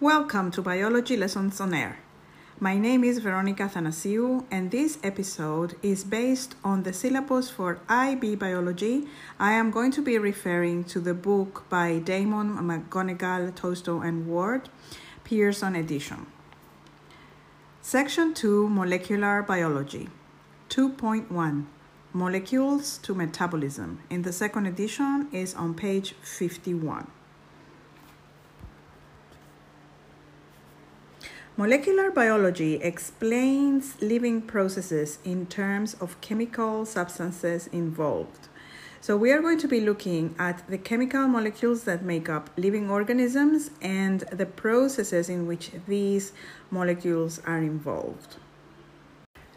Welcome to Biology Lessons on Air. My name is Veronica Thanasiou, and this episode is based on the syllabus for IB Biology. I am going to be referring to the book by Damon McGonigal, Tostow and Ward, Pearson edition. Section 2, Molecular Biology, 2.1, Molecules to Metabolism, in the second edition is on page 51. Molecular biology explains living processes in terms of chemical substances involved. So we are going to be looking at the chemical molecules that make up living organisms and the processes in which these molecules are involved.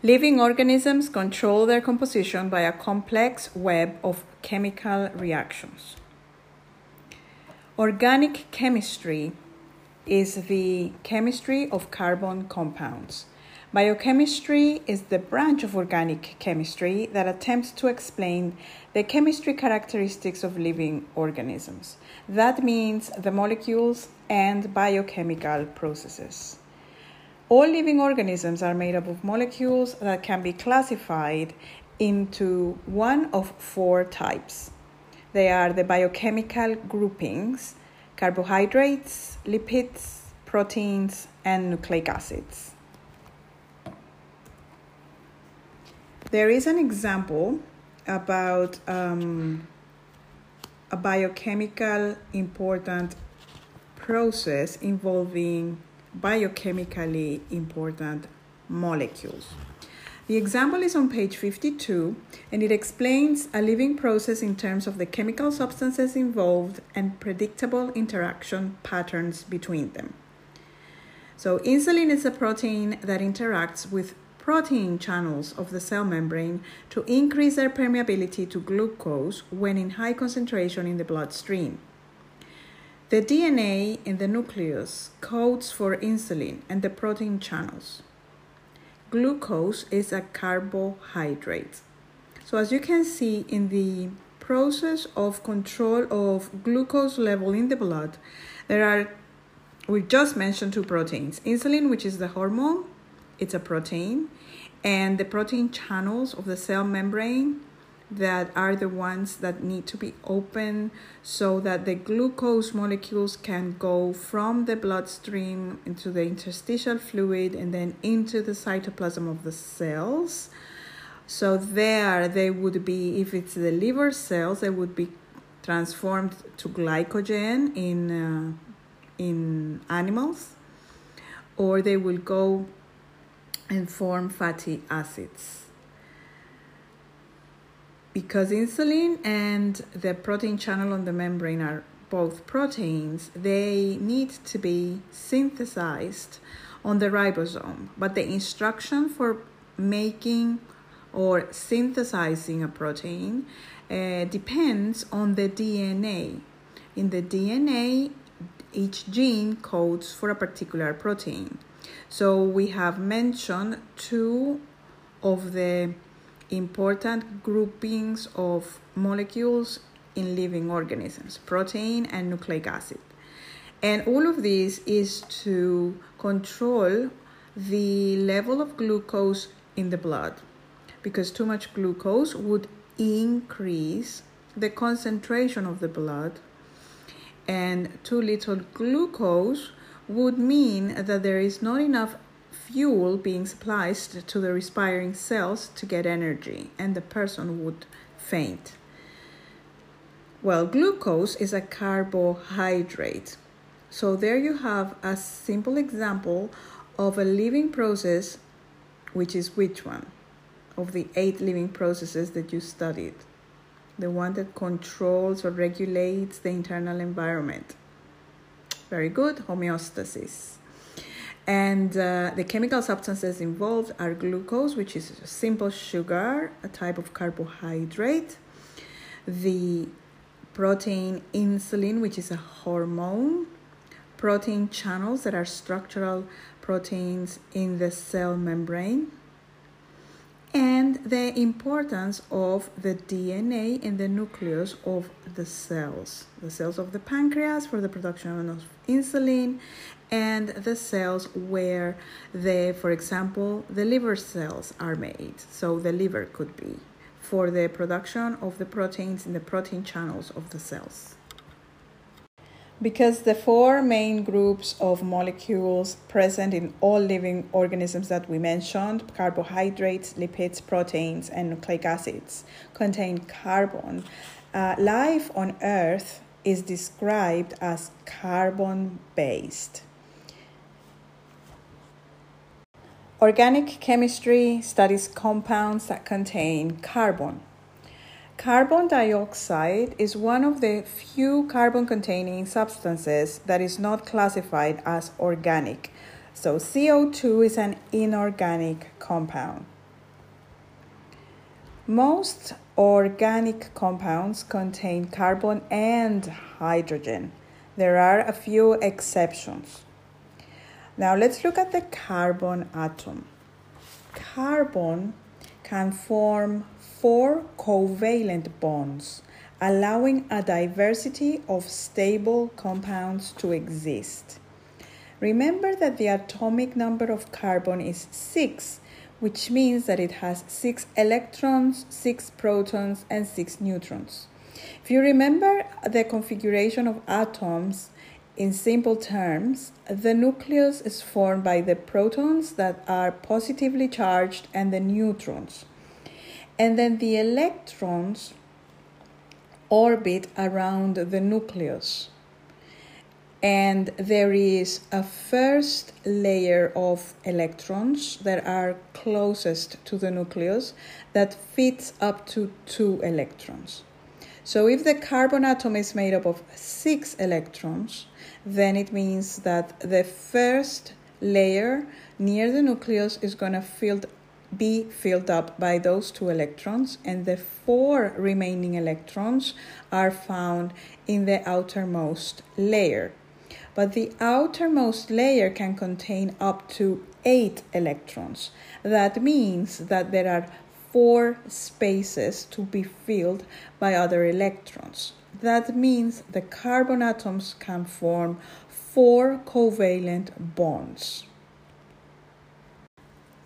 Living organisms control their composition by a complex web of chemical reactions. Organic chemistry is the chemistry of carbon compounds. Biochemistry is the branch of organic chemistry that attempts to explain the chemistry characteristics of living organisms. That means the molecules and biochemical processes. All living organisms are made up of molecules that can be classified into one of four types. They are the biochemical groupings: carbohydrates, lipids, proteins, and nucleic acids. There is an example about a biochemical important process involving biochemically important molecules. The example is on page 52, and it explains a living process in terms of the chemical substances involved and predictable interaction patterns between them. So insulin is a protein that interacts with protein channels of the cell membrane to increase their permeability to glucose when in high concentration in the bloodstream. The DNA in the nucleus codes for insulin and the protein channels. Glucose is a carbohydrate. So as you can see, in the process of control of glucose level in the blood, we just mentioned two proteins: insulin, which is the hormone, it's a protein, and the protein channels of the cell membrane that are the ones that need to be open so that the glucose molecules can go from the bloodstream into the interstitial fluid and then into the cytoplasm of the cells. So there they would be, if it's the liver cells, they would be transformed to glycogen in animals, or they will go and form fatty acids. Because insulin and the protein channel on the membrane are both proteins, they need to be synthesized on the ribosome. But the instruction for making or synthesizing a protein depends on the DNA. In the DNA, each gene codes for a particular protein. So we have mentioned two of the important groupings of molecules in living organisms: protein and nucleic acid. And all of this is to control the level of glucose in the blood, because too much glucose would increase the concentration of the blood, and too little glucose would mean that there is not enough fuel being supplied to the respiring cells to get energy, and the person would faint. Well, glucose is a carbohydrate. So there you have a simple example of a living process, which is which one of the 8 living processes that you studied? The one that controls or regulates the internal environment. Very good, homeostasis. And the chemical substances involved are glucose, which is a simple sugar, a type of carbohydrate. The protein insulin, which is a hormone. Protein channels that are structural proteins in the cell membrane. And the importance of the DNA in the nucleus of the cells of the pancreas for the production of insulin, and the cells where the, for example, the liver cells are made. So the liver could be for the production of the proteins in the protein channels of the cells. Because the four main groups of molecules present in all living organisms that we mentioned, carbohydrates, lipids, proteins, and nucleic acids, contain carbon, life on Earth is described as carbon-based. Organic chemistry studies compounds that contain carbon. Carbon dioxide is one of the few carbon-containing substances that is not classified as organic. So CO2 is an inorganic compound. Most organic compounds contain carbon and hydrogen. There are a few exceptions. Now let's look at the carbon atom. Carbon can form 4 covalent bonds, allowing a diversity of stable compounds to exist. Remember that the atomic number of carbon is 6, which means that it has 6 electrons, 6 protons, and 6 neutrons. If you remember the configuration of atoms in simple terms, the nucleus is formed by the protons that are positively charged and the neutrons. And then the electrons orbit around the nucleus. And there is a first layer of electrons that are closest to the nucleus that fits up to 2 electrons. So if the carbon atom is made up of 6 electrons, then it means that the first layer near the nucleus is going to be filled up by those 2 electrons, and the 4 remaining electrons are found in the outermost layer. But the outermost layer can contain up to 8 electrons. That means that there are 4 spaces to be filled by other electrons. That means the carbon atoms can form 4 covalent bonds.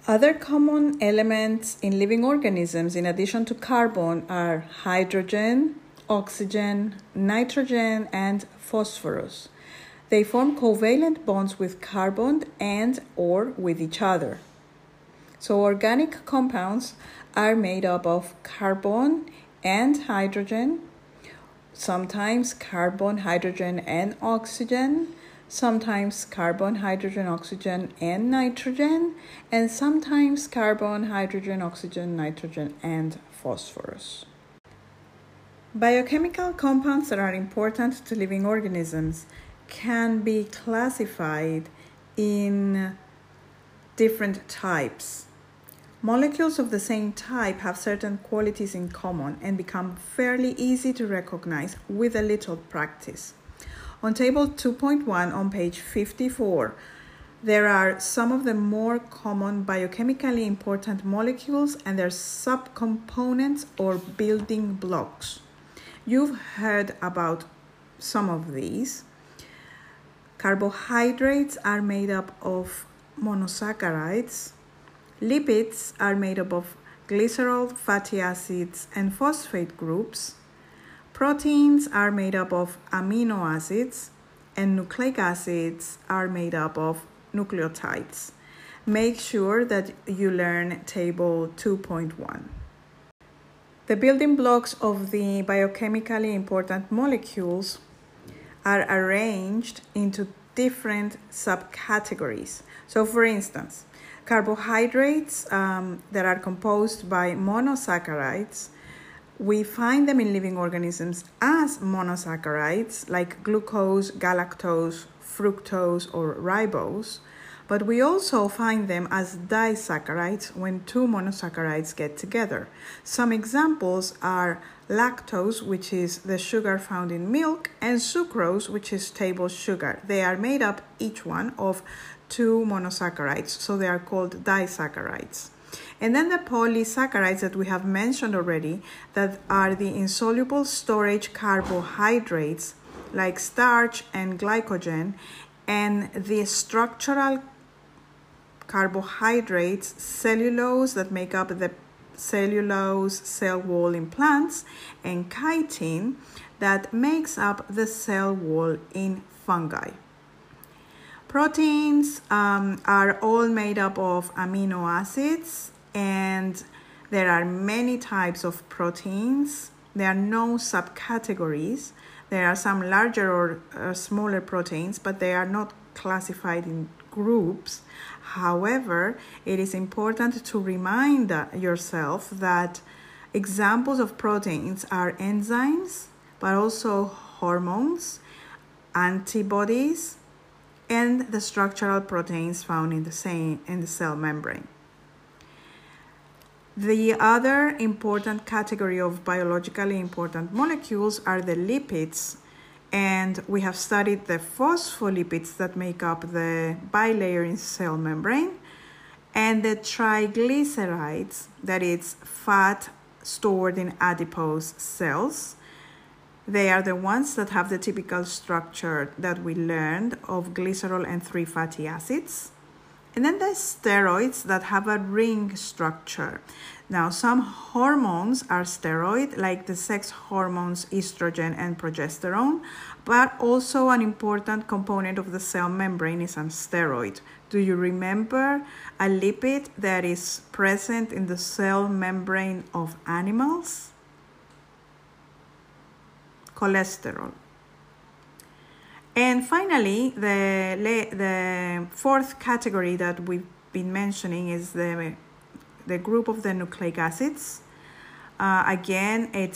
Other common elements in living organisms, in addition to carbon, are hydrogen, oxygen, nitrogen, and phosphorus. They form covalent bonds with carbon and/or with each other. So organic compounds are made up of carbon and hydrogen, sometimes carbon, hydrogen, and oxygen, sometimes carbon, hydrogen, oxygen, and nitrogen, and sometimes carbon, hydrogen, oxygen, nitrogen, and phosphorus. Biochemical compounds that are important to living organisms can be classified in different types. Molecules of the same type have certain qualities in common and become fairly easy to recognize with a little practice. On table 2.1 on page 54, there are some of the more common biochemically important molecules and their subcomponents or building blocks. You've heard about some of these. Carbohydrates are made up of monosaccharides. Lipids are made up of glycerol, fatty acids, and phosphate groups. Proteins are made up of amino acids, and nucleic acids are made up of nucleotides. Make sure that you learn table 2.1. The building blocks of the biochemically important molecules are arranged into different subcategories. So for instance, carbohydrates that are composed by monosaccharides, we find them in living organisms as monosaccharides like glucose, galactose, fructose, or ribose, but we also find them as disaccharides when 2 monosaccharides get together. Some examples are lactose, which is the sugar found in milk, and sucrose, which is table sugar. They are made up, each one, of 2 monosaccharides, so they are called disaccharides. And then the polysaccharides that we have mentioned already, that are the insoluble storage carbohydrates like starch and glycogen, and the structural carbohydrates, cellulose that make up the cellulose cell wall in plants, and chitin that makes up the cell wall in fungi. Proteins are all made up of amino acids, and there are many types of proteins. There are no subcategories. There are some larger or smaller proteins, but they are not classified in groups. However, it is important to remind yourself that examples of proteins are enzymes, but also hormones, antibodies, and the structural proteins found in the cell membrane. The other important category of biologically important molecules are the lipids, and we have studied the phospholipids that make up the bilayer in cell membrane, and the triglycerides, that is fat stored in adipose cells. They are the ones that have the typical structure that we learned of glycerol and 3 fatty acids. And then there's steroids that have a ring structure. Now, some hormones are steroid, like the sex hormones estrogen and progesterone, but also an important component of the cell membrane is a steroid. Do you remember a lipid that is present in the cell membrane of animals? Cholesterol. And finally, the fourth category that we've been mentioning is the group of the nucleic acids. Again, it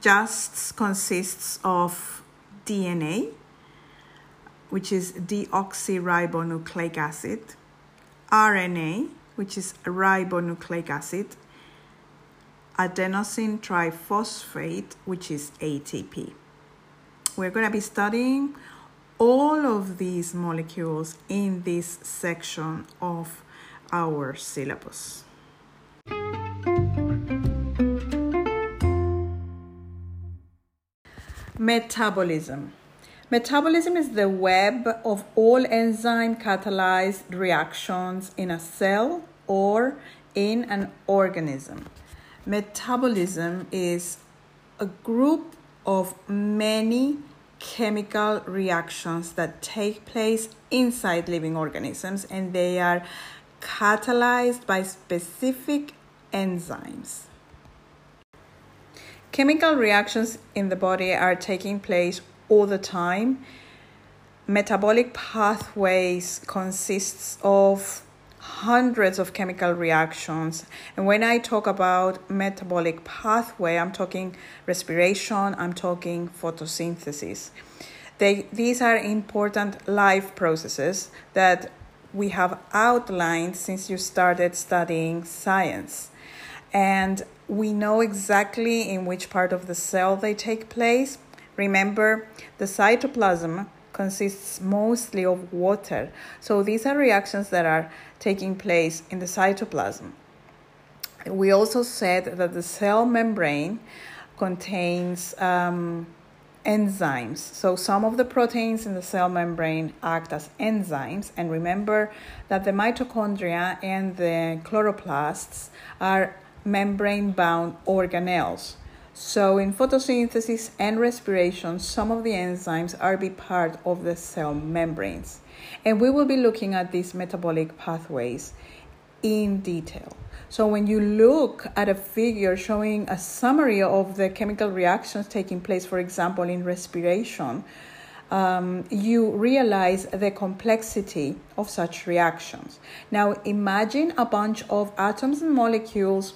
just consists of DNA, which is deoxyribonucleic acid, RNA, which is ribonucleic acid, adenosine triphosphate, which is ATP. We're going to be studying all of these molecules in this section of our syllabus. Metabolism. Metabolism is the web of all enzyme-catalyzed reactions in a cell or in an organism. Metabolism is a group of many chemical reactions that take place inside living organisms, and they are catalyzed by specific enzymes. Chemical reactions in the body are taking place all the time. Metabolic pathways consists of hundreds of chemical reactions, and when I talk about metabolic pathway, I'm talking respiration, I'm talking photosynthesis. These are important life processes that we have outlined since you started studying science, and we know exactly in which part of the cell they take place. Remember, the cytoplasm consists mostly of water. So these are reactions that are taking place in the cytoplasm. We also said that the cell membrane contains enzymes. So some of the proteins in the cell membrane act as enzymes. And remember that the mitochondria and the chloroplasts are membrane-bound organelles. So in photosynthesis and respiration, some of the enzymes are be part of the cell membranes. And we will be looking at these metabolic pathways in detail. So when you look at a figure showing a summary of the chemical reactions taking place, for example, in respiration, you realize the complexity of such reactions. Now imagine a bunch of atoms and molecules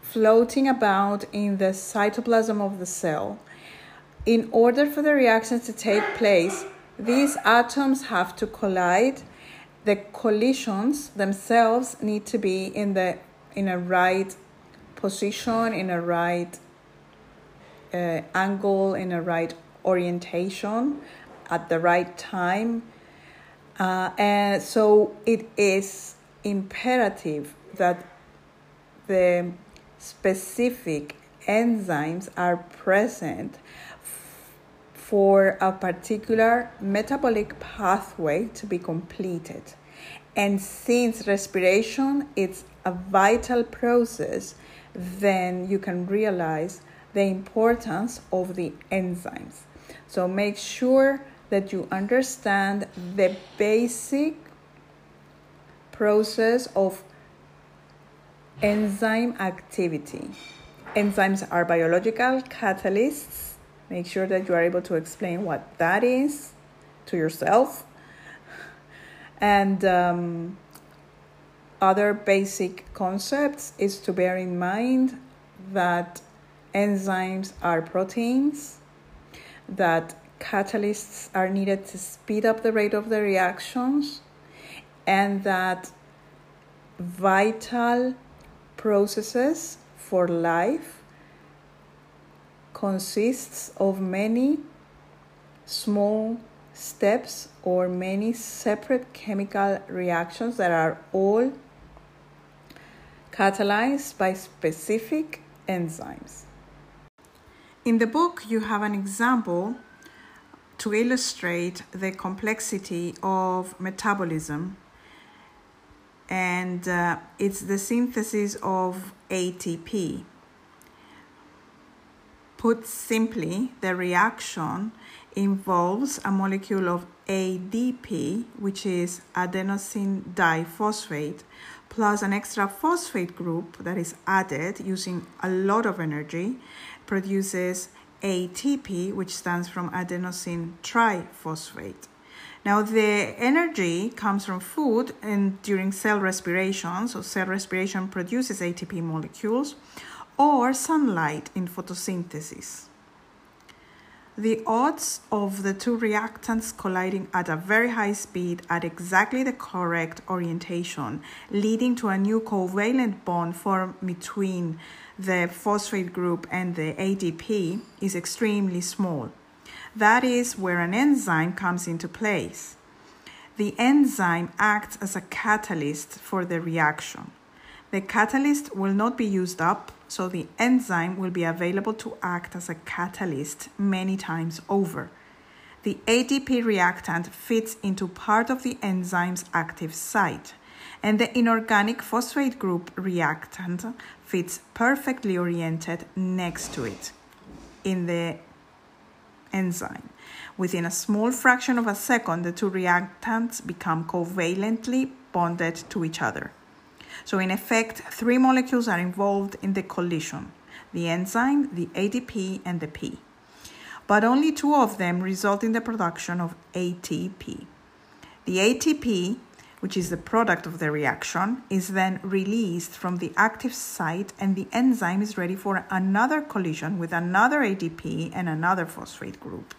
floating about in the cytoplasm of the cell. In order for the reactions to take place, these atoms have to collide. The collisions themselves need to be in a right position, in a right angle, in a right orientation, at the right time. And so it is imperative that the specific enzymes are present for a particular metabolic pathway to be completed. And since respiration is a vital process, then you can realize the importance of the enzymes. So make sure that you understand the basic process of enzyme activity. Enzymes are biological catalysts. Make sure that you are able to explain what that is to yourself. And other basic concepts is to bear in mind that enzymes are proteins, that catalysts are needed to speed up the rate of the reactions, and that vital processes for life consists of many small steps or many separate chemical reactions that are all catalyzed by specific enzymes. In the book, you have an example to illustrate the complexity of metabolism, and it's the synthesis of ATP. Put simply, the reaction involves a molecule of ADP, which is adenosine diphosphate, plus an extra phosphate group that is added using a lot of energy, produces ATP, which stands from adenosine triphosphate. Now, the energy comes from food and during cell respiration, so cell respiration produces ATP molecules, or sunlight in photosynthesis. The odds of the two reactants colliding at a very high speed at exactly the correct orientation, leading to a new covalent bond formed between the phosphate group and the ADP, is extremely small. That is where an enzyme comes into place. The enzyme acts as a catalyst for the reaction. The catalyst will not be used up, so the enzyme will be available to act as a catalyst many times over. The ATP reactant fits into part of the enzyme's active site, and the inorganic phosphate group reactant fits perfectly oriented next to it in the enzyme. Within a small fraction of a second, the two reactants become covalently bonded to each other. So in effect, three molecules are involved in the collision: the enzyme, the ADP, and the P. But only two of them result in the production of ATP. The ATP, which is the product of the reaction, is then released from the active site, and the enzyme is ready for another collision with another ADP and another phosphate group.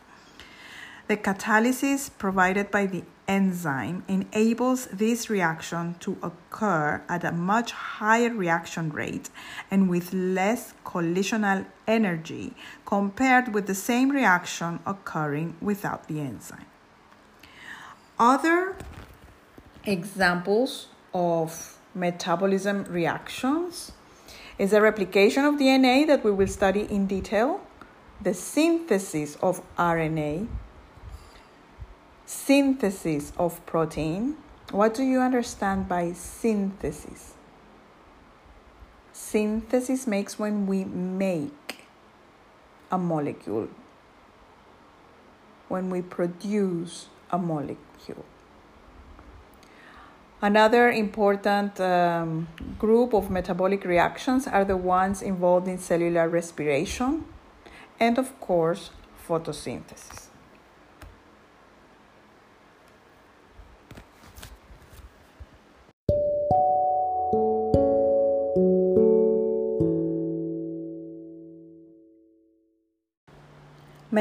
The catalysis provided by the enzyme enables this reaction to occur at a much higher reaction rate and with less collisional energy compared with the same reaction occurring without the enzyme. Other examples of metabolism reactions is the replication of DNA that we will study in detail, the synthesis of RNA, synthesis of protein. What do you understand by synthesis? Synthesis makes when we make a molecule, when we produce a molecule. Another important group of metabolic reactions are the ones involved in cellular respiration and, of course, photosynthesis.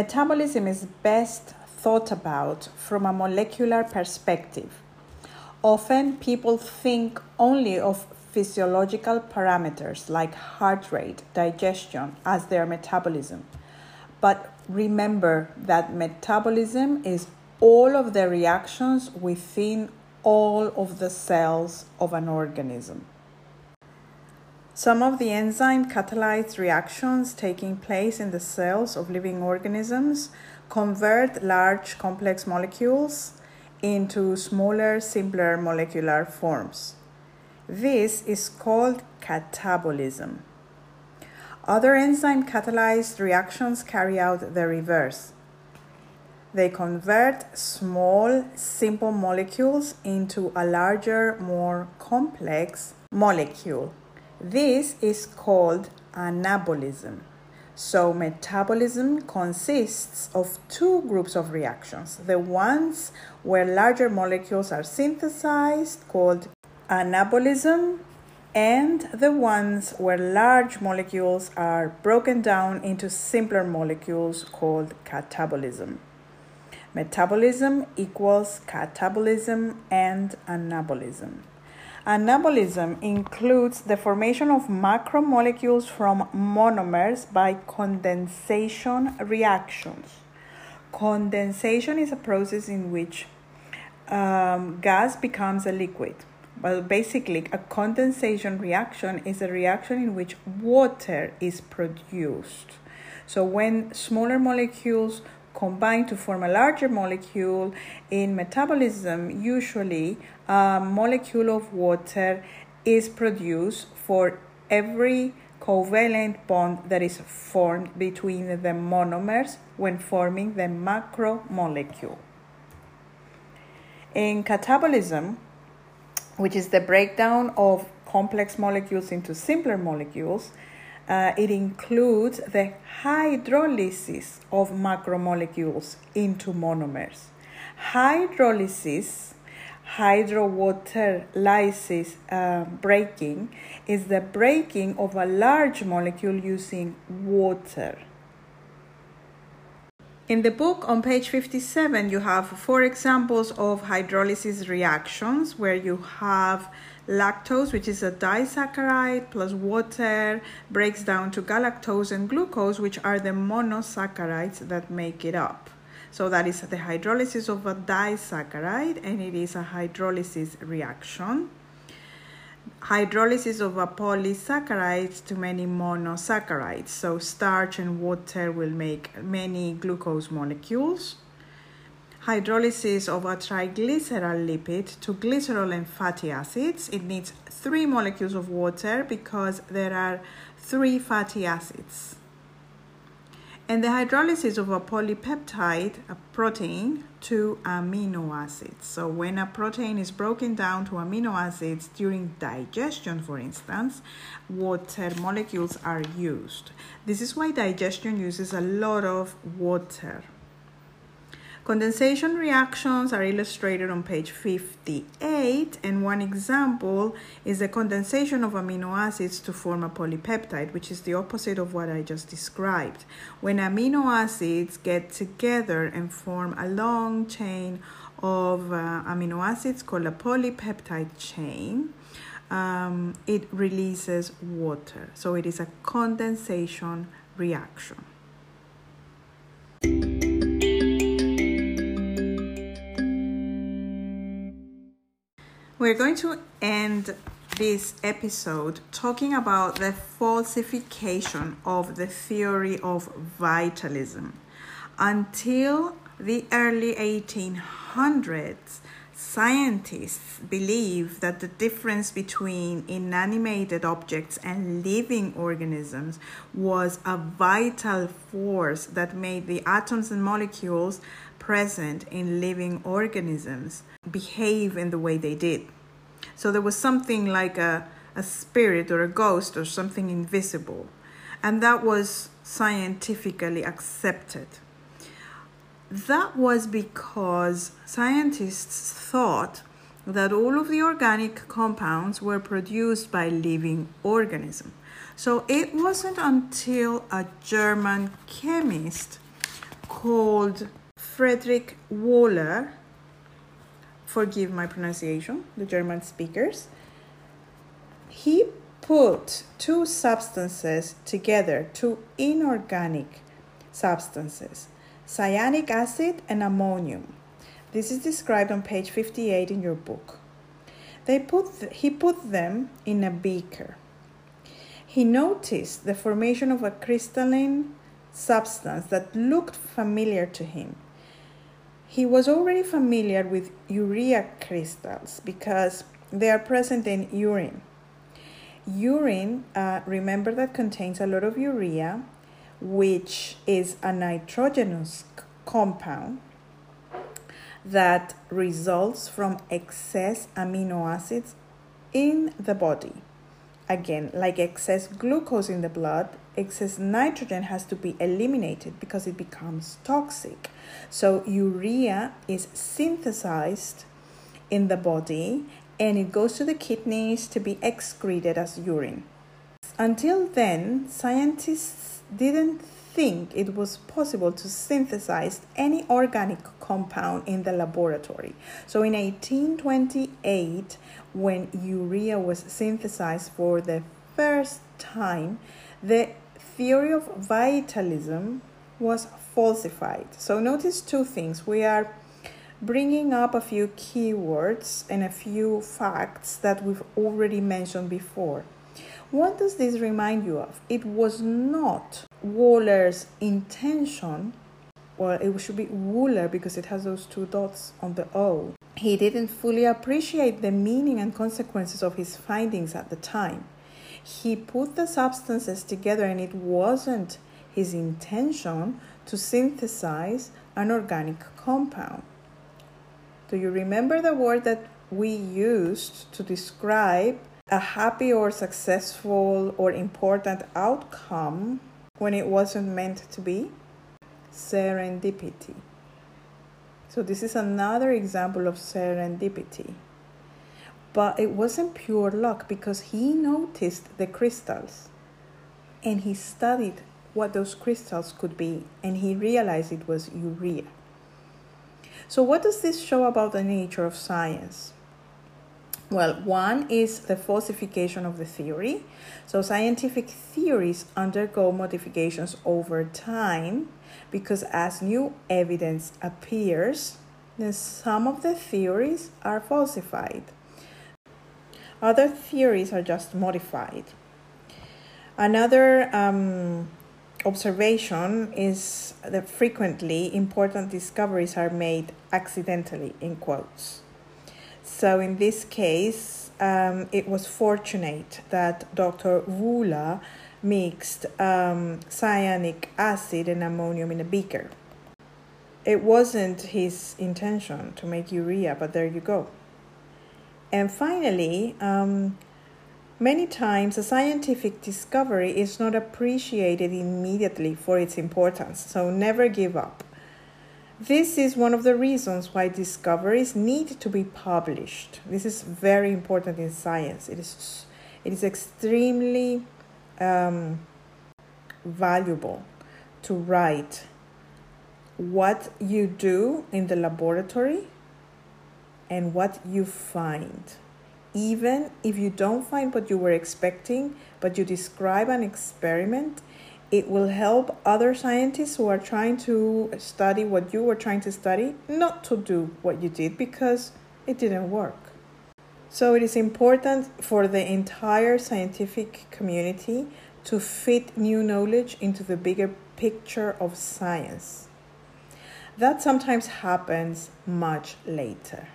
Metabolism is best thought about from a molecular perspective. Often people think only of physiological parameters like heart rate, digestion as their metabolism. But remember that metabolism is all of the reactions within all of the cells of an organism. Some of the enzyme catalyzed reactions taking place in the cells of living organisms convert large complex molecules into smaller, simpler molecular forms. This is called catabolism. Other enzyme-catalyzed reactions carry out the reverse. They convert small, simple molecules into a larger, more complex molecule. This is called anabolism. So metabolism consists of two groups of reactions. The ones where larger molecules are synthesized, called anabolism, and the ones where large molecules are broken down into simpler molecules, called catabolism. Metabolism equals catabolism and anabolism. Anabolism includes the formation of macromolecules from monomers by condensation reactions. Condensation is a process in which gas becomes a liquid. Well, basically, a condensation reaction is a reaction in which water is produced. So when smaller molecules combine to form a larger molecule, in metabolism, usually a molecule of water is produced for every covalent bond that is formed between the monomers when forming the macromolecule. In catabolism, which is the breakdown of complex molecules into simpler molecules, it includes the hydrolysis of macromolecules into monomers. Hydrolysis, hydro-water lysis breaking, is the breaking of a large molecule using water. In the book on page 57, you have four examples of hydrolysis reactions where you have lactose, which is a disaccharide, plus water breaks down to galactose and glucose, which are the monosaccharides that make it up. So that is the hydrolysis of a disaccharide, and it is a hydrolysis reaction. Hydrolysis of a polysaccharide to many monosaccharides. So starch and water will make many glucose molecules. Hydrolysis of a triglyceride lipid to glycerol and fatty acids. It needs three molecules of water because there are three fatty acids. And the hydrolysis of a polypeptide, a protein, to amino acids. So when a protein is broken down to amino acids during digestion, for instance, water molecules are used. This is why digestion uses a lot of water. Condensation reactions are illustrated on page 58, and one example is the condensation of amino acids to form a polypeptide, which is the opposite of what I just described. When amino acids get together and form a long chain of amino acids called a polypeptide chain, it releases water. So it is a condensation reaction. We're going to end this episode talking about the falsification of the theory of vitalism. Until the early 1800s, scientists believed that the difference between inanimate objects and living organisms was a vital force that made the atoms and molecules present in living organisms behave in the way they did. So there was something like a spirit or a ghost or something invisible, and that was scientifically accepted. That was because scientists thought that all of the organic compounds were produced by living organisms. So it wasn't until a German chemist called Friedrich Wohler, forgive my pronunciation, the German speakers, he put two substances together, two inorganic substances, cyanic acid and ammonium. This is described on page 58 in your book. He put them in a beaker. He noticed the formation of a crystalline substance that looked familiar to him. He was already familiar with urea crystals because they are present in urine. Urine, remember, that contains a lot of urea, which is a nitrogenous compound that results from excess amino acids in the body. Again, like excess glucose in the blood, excess nitrogen has to be eliminated because it becomes toxic. So urea is synthesized in the body and it goes to the kidneys to be excreted as urine. Until then, scientists didn't think it was possible to synthesize any organic compound in the laboratory. So in 1828, when urea was synthesized for the first time, the theory of vitalism was falsified. So notice two things. We are bringing up a few keywords and a few facts that we've already mentioned before. What does this remind you of? It was not Wohler's intention, or it should be Wohler because it has those two dots on the O. He didn't fully appreciate the meaning and consequences of his findings at the time. He put the substances together and it wasn't his intention to synthesize an organic compound. Do you remember the word that we used to describe a happy or successful or important outcome when it wasn't meant to be? Serendipity. So this is another example of serendipity. But it wasn't pure luck because he noticed the crystals and he studied what those crystals could be and he realized it was urea. So what does this show about the nature of science? Well, one is the falsification of the theory. So scientific theories undergo modifications over time because as new evidence appears, then some of the theories are falsified. Other theories are just modified. Another observation is that frequently important discoveries are made accidentally, in quotes. So in this case, it was fortunate that Dr. Wohler mixed cyanic acid and ammonium in a beaker. It wasn't his intention to make urea, but there you go. And finally, many times a scientific discovery is not appreciated immediately for its importance, so never give up. This is one of the reasons why discoveries need to be published. This is very important in science. It is extremely valuable to write what you do in the laboratory and what you find. Even if you don't find what you were expecting, but you describe an experiment, it will help other scientists who are trying to study what you were trying to study not to do what you did because it didn't work. So it is important for the entire scientific community to fit new knowledge into the bigger picture of science. That sometimes happens much later.